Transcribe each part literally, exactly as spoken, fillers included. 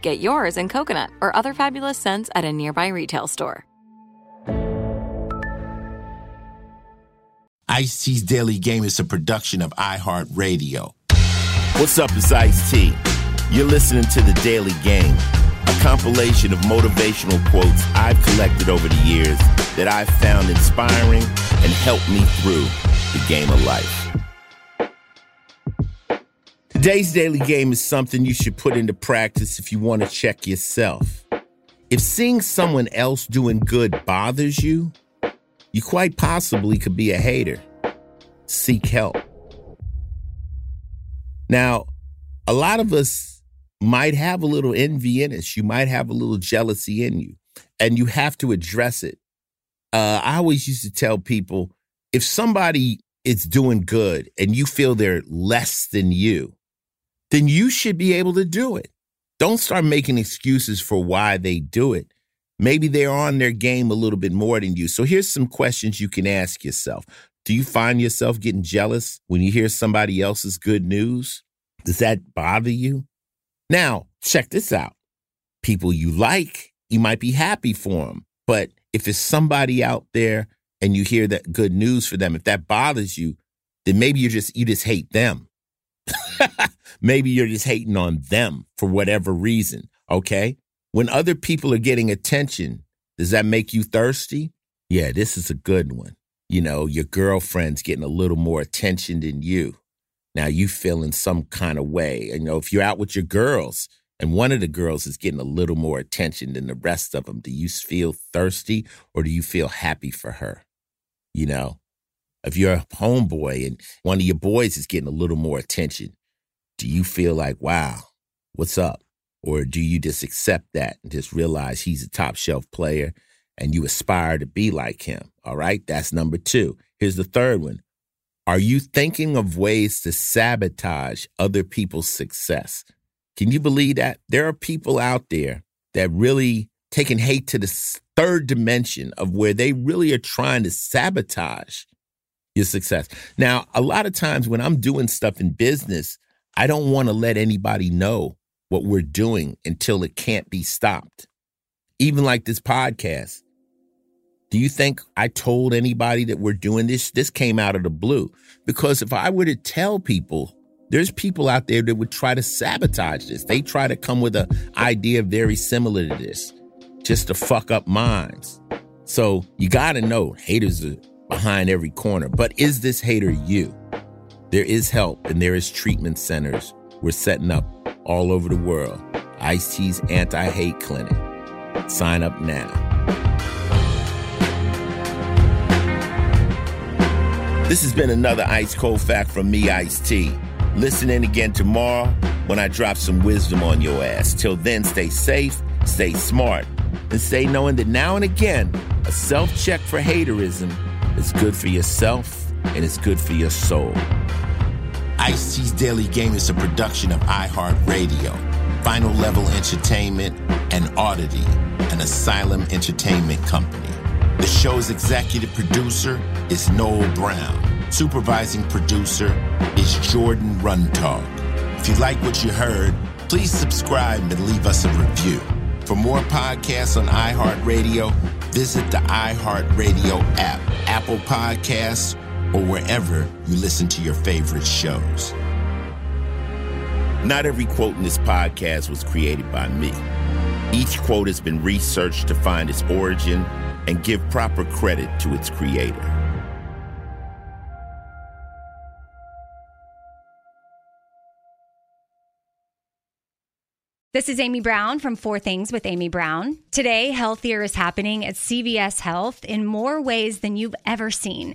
Get yours in coconut or other fabulous scents at a nearby retail store. Ice-T's Daily Game is a production of iHeartRadio. What's up, it's Ice-T. You're listening to The Daily Game, a compilation of motivational quotes I've collected over the years that I've found inspiring and helped me through the game of life. Today's Daily Game is something you should put into practice if you want to check yourself. If seeing someone else doing good bothers you, you quite possibly could be a hater. Seek help. Now, a lot of us might have a little envy in us. You might have a little jealousy in you, and you have to address it. Uh, I always used to tell people, if somebody is doing good and you feel they're less than you, then you should be able to do it. Don't start making excuses for why they do it. Maybe they're on their game a little bit more than you. So here's some questions you can ask yourself. Do you find yourself getting jealous when you hear somebody else's good news? Does that bother you? Now, check this out. People you like, you might be happy for them. But if it's somebody out there and you hear that good news for them, if that bothers you, then maybe you just you just hate them. Maybe you're just hating on them for whatever reason, okay? When other people are getting attention, does that make you thirsty? Yeah, this is a good one. You know, your girlfriend's getting a little more attention than you. Now you feeling some kind of way. You know, if you're out with your girls and one of the girls is getting a little more attention than the rest of them, do you feel thirsty or do you feel happy for her? You know, if you're a homeboy and one of your boys is getting a little more attention, do you feel like, wow, what's up? Or do you just accept that and just realize he's a top shelf player and you aspire to be like him? All right. That's number two. Here's the third one. Are you thinking of ways to sabotage other people's success? Can you believe that? There are people out there that really taking hate to the third dimension of where they really are trying to sabotage your success. Now, a lot of times when I'm doing stuff in business, I don't want to let anybody know what we're doing until it can't be stopped. Even like this podcast. Do you think I told anybody that we're doing this? This came out of the blue. Because if I were to tell people, there's people out there that would try to sabotage this. They try to come with an idea very similar to this, just to fuck up minds. So you got to know, haters are behind every corner. But is this hater you? There is help and there is treatment centers we're setting up all over the world. Ice-T's Anti-Hate Clinic. Sign up now. This has been another Ice Cold Fact from me, Ice-T. Listen in again tomorrow when I drop some wisdom on your ass. Till then, stay safe, stay smart, and stay knowing that now and again, a self-check for haterism is good for yourself and it's good for your soul. Ice-T's Daily Game is a production of iHeartRadio, Final Level Entertainment, and and Oddity, an Asylum Entertainment Company. The show's executive producer is Noel Brown. Supervising producer is Jordan Runtog. If you like what you heard, please subscribe and leave us a review. For more podcasts on iHeartRadio, visit the iHeartRadio app, Apple Podcasts, or wherever you listen to your favorite shows. Not every quote in this podcast was created by me. Each quote has been researched to find its origin and give proper credit to its creator. This is Amy Brown from Four Things with Amy Brown. Today, healthier is happening at C V S Health in more ways than you've ever seen.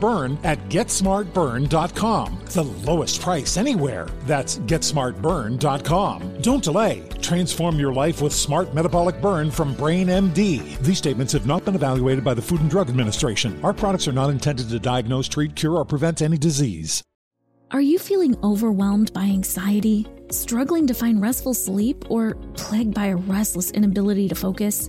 Burn at get smart burn dot com. The lowest price anywhere. That's get smart burn dot com. Don't delay. Transform your life with Smart Metabolic Burn from BrainMD. These statements have not been evaluated by the Food and Drug Administration. Our products are not intended to diagnose, treat, cure, or prevent any disease. Are you feeling overwhelmed by anxiety, struggling to find restful sleep, or plagued by a restless inability to focus?